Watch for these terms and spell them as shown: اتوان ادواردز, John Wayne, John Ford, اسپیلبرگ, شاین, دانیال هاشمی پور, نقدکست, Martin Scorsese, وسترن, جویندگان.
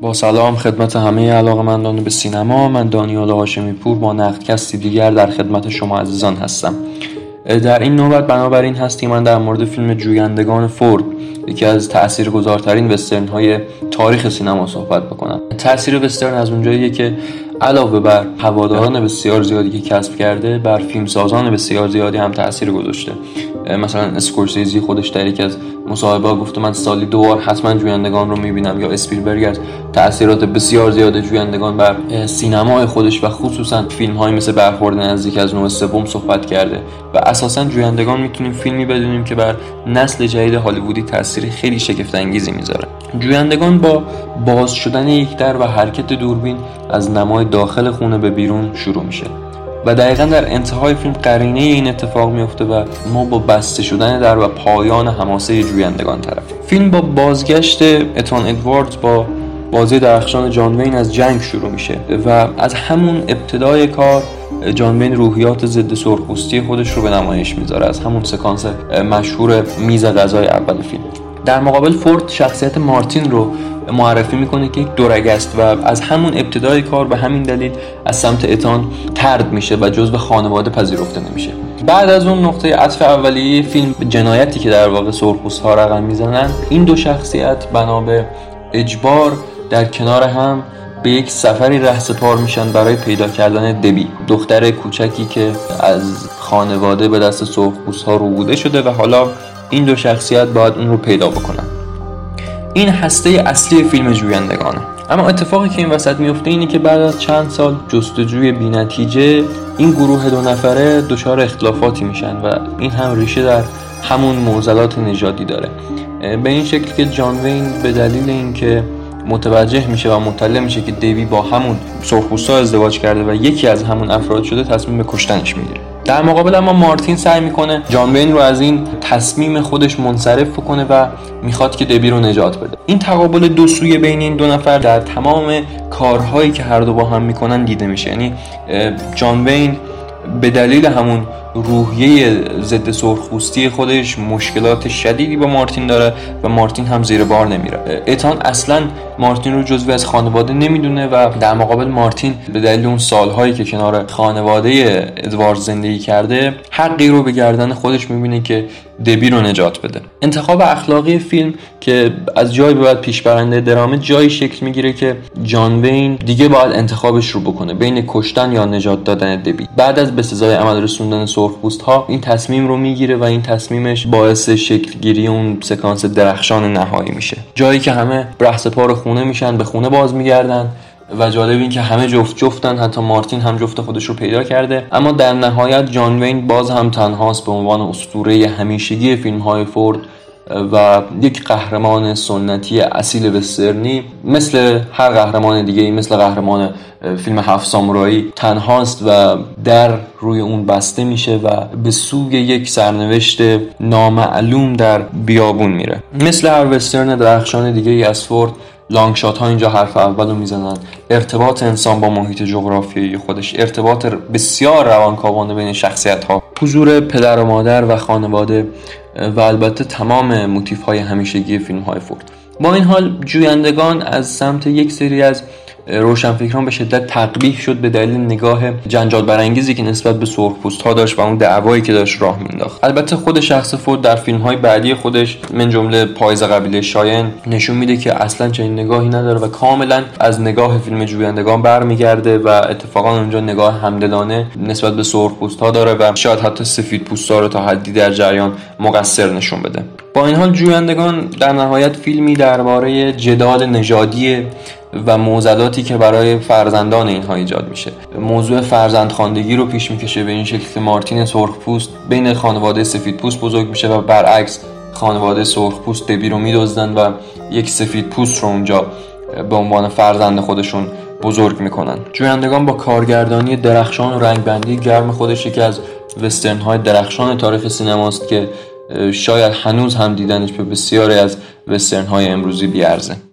با سلام خدمت همه علاقه‌مندان به سینما، من دانیال هاشمی پور با نقدکستی دیگر در خدمت شما عزیزان هستم. در این نوبت بنابراین هستیم من در مورد فیلم جویندگان فورد، یکی از تاثیرگذارترین وسترن‌های تاریخ سینما صحبت بکنم. تاثیر وسترن از اونجاییه که علاوه بر هواداران بسیار زیادی که کسب کرده، بر فیلمسازان بسیار زیادی هم تاثیر گذاشته. مثلا اسکورسیزی خودش در یک از مصاحبه‌ها گفته من سالی 2 بار حتما جویندگان رو می‌بینم، یا اسپیلبرگ از تاثیرات بسیار زیاد جویندگان بر سینمای خودش و خصوصا فیلم‌های مثل برخورد نزدیک از نوع سوم صحبت کرده و اساساً جویندگان میتونیم فیلمی بدونیم که بر نسل جدید هالیوودی تاثیر خیلی شگفت‌انگیزی می‌ذاره. جویندگان با باز شدن یک در و حرکت دوربین از نمای داخل خونه به بیرون شروع میشه و دقیقاً در انتهای فیلم قرینه این اتفاق میفته و ما با بسته شدن در و پایان حماسه جویندگان طرفیم. فیلم با بازگشت اتوان ادواردز با بازی درخشان جان وین از جنگ شروع میشه و از همون ابتدای کار جان وین روحیات ضد سرخپوستی خودش رو به نمایش میذاره، از همون سکانس مشهور میز غذای اول فیلم. در مقابل فورد شخصیت مارتین رو معرفی میکنه که یک دورگ است و از همون ابتدای کار به همین دلیل از سمت اتان طرد میشه و جزو خانواده پذیرفته نمیشه. بعد از اون نقطه عطف اولیه فیلم جنایتی که در واقع سرخپوست‌ها رقم میزنن، این دو شخصیت بنا به اجبار در کنار هم به یک سفری رهسپار میشن برای پیدا کردن دبی، دختر کوچکی که از خانواده به دست سرخپوست‌ها ربوده شده و حالا این دو شخصیت باید اون رو پیدا بکنن. این هسته اصلی فیلم جویندگانه. اما اتفاقی که این وسط میفته اینه که بعد از چند سال جستجوی بی‌نتیجه این گروه 2 نفره دچار اختلافاتی میشن و این هم ریشه در همون معضلات نژادی داره، به این شکل که جان وین به دلیل اینکه متوجه میشه و مطلع میشه که دیوی با همون سرخپوستا ازدواج کرده و یکی از همون افراد شده، تصمیم به کشتنش میگیره. در مقابل اما مارتین سعی میکنه جان وین رو از این تصمیم خودش منصرف کنه و میخواد که دیوی رو نجات بده. این تقابل دو سویه بین این 2 نفر در تمام کارهایی که هر دو با هم میکنن دیده میشه. یعنی جان وین به دلیل همون روحیه ضد سرخپوستی خودش مشکلات شدیدی با مارتین داره و مارتین هم زیر بار نمیره. اتان اصلا مارتین رو جزوی از خانواده نمیدونه و در مقابل مارتین به دلیل اون سالهایی که کنار خانواده ادوارد زندگی کرده، حقی رو به گردن خودش میبینه که دبی رو نجات بده. انتخاب اخلاقی فیلم که از جای به بعد پیش برنده درامه جایی شکل میگیره که جان وین دیگه باید انتخابش رو بکنه بین کشتن یا نجات دادن دبی. بعد از به سزای عمل رسوندن سرخپوست‌ها این تصمیم رو میگیره و این تصمیمش باعث شکلگیری اون سکانس درخشان نهایی میشه، جایی که همه رهسپار خونه میشن، به خونه باز میگردن و جالب این که همه جفتن، حتی مارتین هم جفت خودش رو پیدا کرده. اما در نهایت جان وین باز هم تنهاست به عنوان اسطوره همیشگی فیلم‌های فورد و یک قهرمان سنتی اصیل وسترنی مثل هر قهرمان دیگه، مثل قهرمان فیلم 7 سامورایی تنهاست و در روی اون بسته میشه و به سوی یک سرنوشت نامعلوم در بیابون میره. مثل هر وسترن درخشان دیگه از فورد، لانگ شات ها اینجا حرف اول رو میزنن. ارتباط انسان با محیط جغرافیایی خودش، ارتباط بسیار روانکاوانه بین شخصیت ها، حضور پدر و مادر و خانواده و البته تمام موتیف های همیشگی فیلم های فورد. با این حال جویندگان از سمت یک سری از روشنفکران به شدت تقبیح شد به دلیل نگاه جنجال برانگیزی که نسبت به سرخپوست‌ها داشت و اون دعوایی که داشت راه مینداخت. البته خود شخص فورد در فیلم‌های بعدی خودش من جمله پاییز قبیله شاین نشون میده که اصلاً چنین نگاهی نداره و کاملاً از نگاه فیلم جویندگان برمیگرده و اتفاقاً اونجا نگاه همدلانه نسبت به سرخپوست‌ها داره و شاید حتی سفیدپوستا رو تا حدی در جریان مقصر نشون بده. با این حال جویندگان در نهایت فیلمی درباره جدال نژادی و معضلاتی که برای فرزندان اینها ایجاد میشه. موضوع فرزندخواندگی رو پیش میکشه به این شکل که مارتین سرخپوست بین خانواده سفیدپوست بزرگ میشه و برعکس خانواده سرخپوست دبی رو میدزدن و یک سفیدپوست رو اونجا به عنوان فرزند خودشون بزرگ میکنن. جویندگان با کارگردانی درخشان و رنگبندی گرم خودش که از وسترن های درخشان تاریخ سینماست که شاید هنوز هم دیدنش به بسیاری از وسترن های امروزی بیارزه.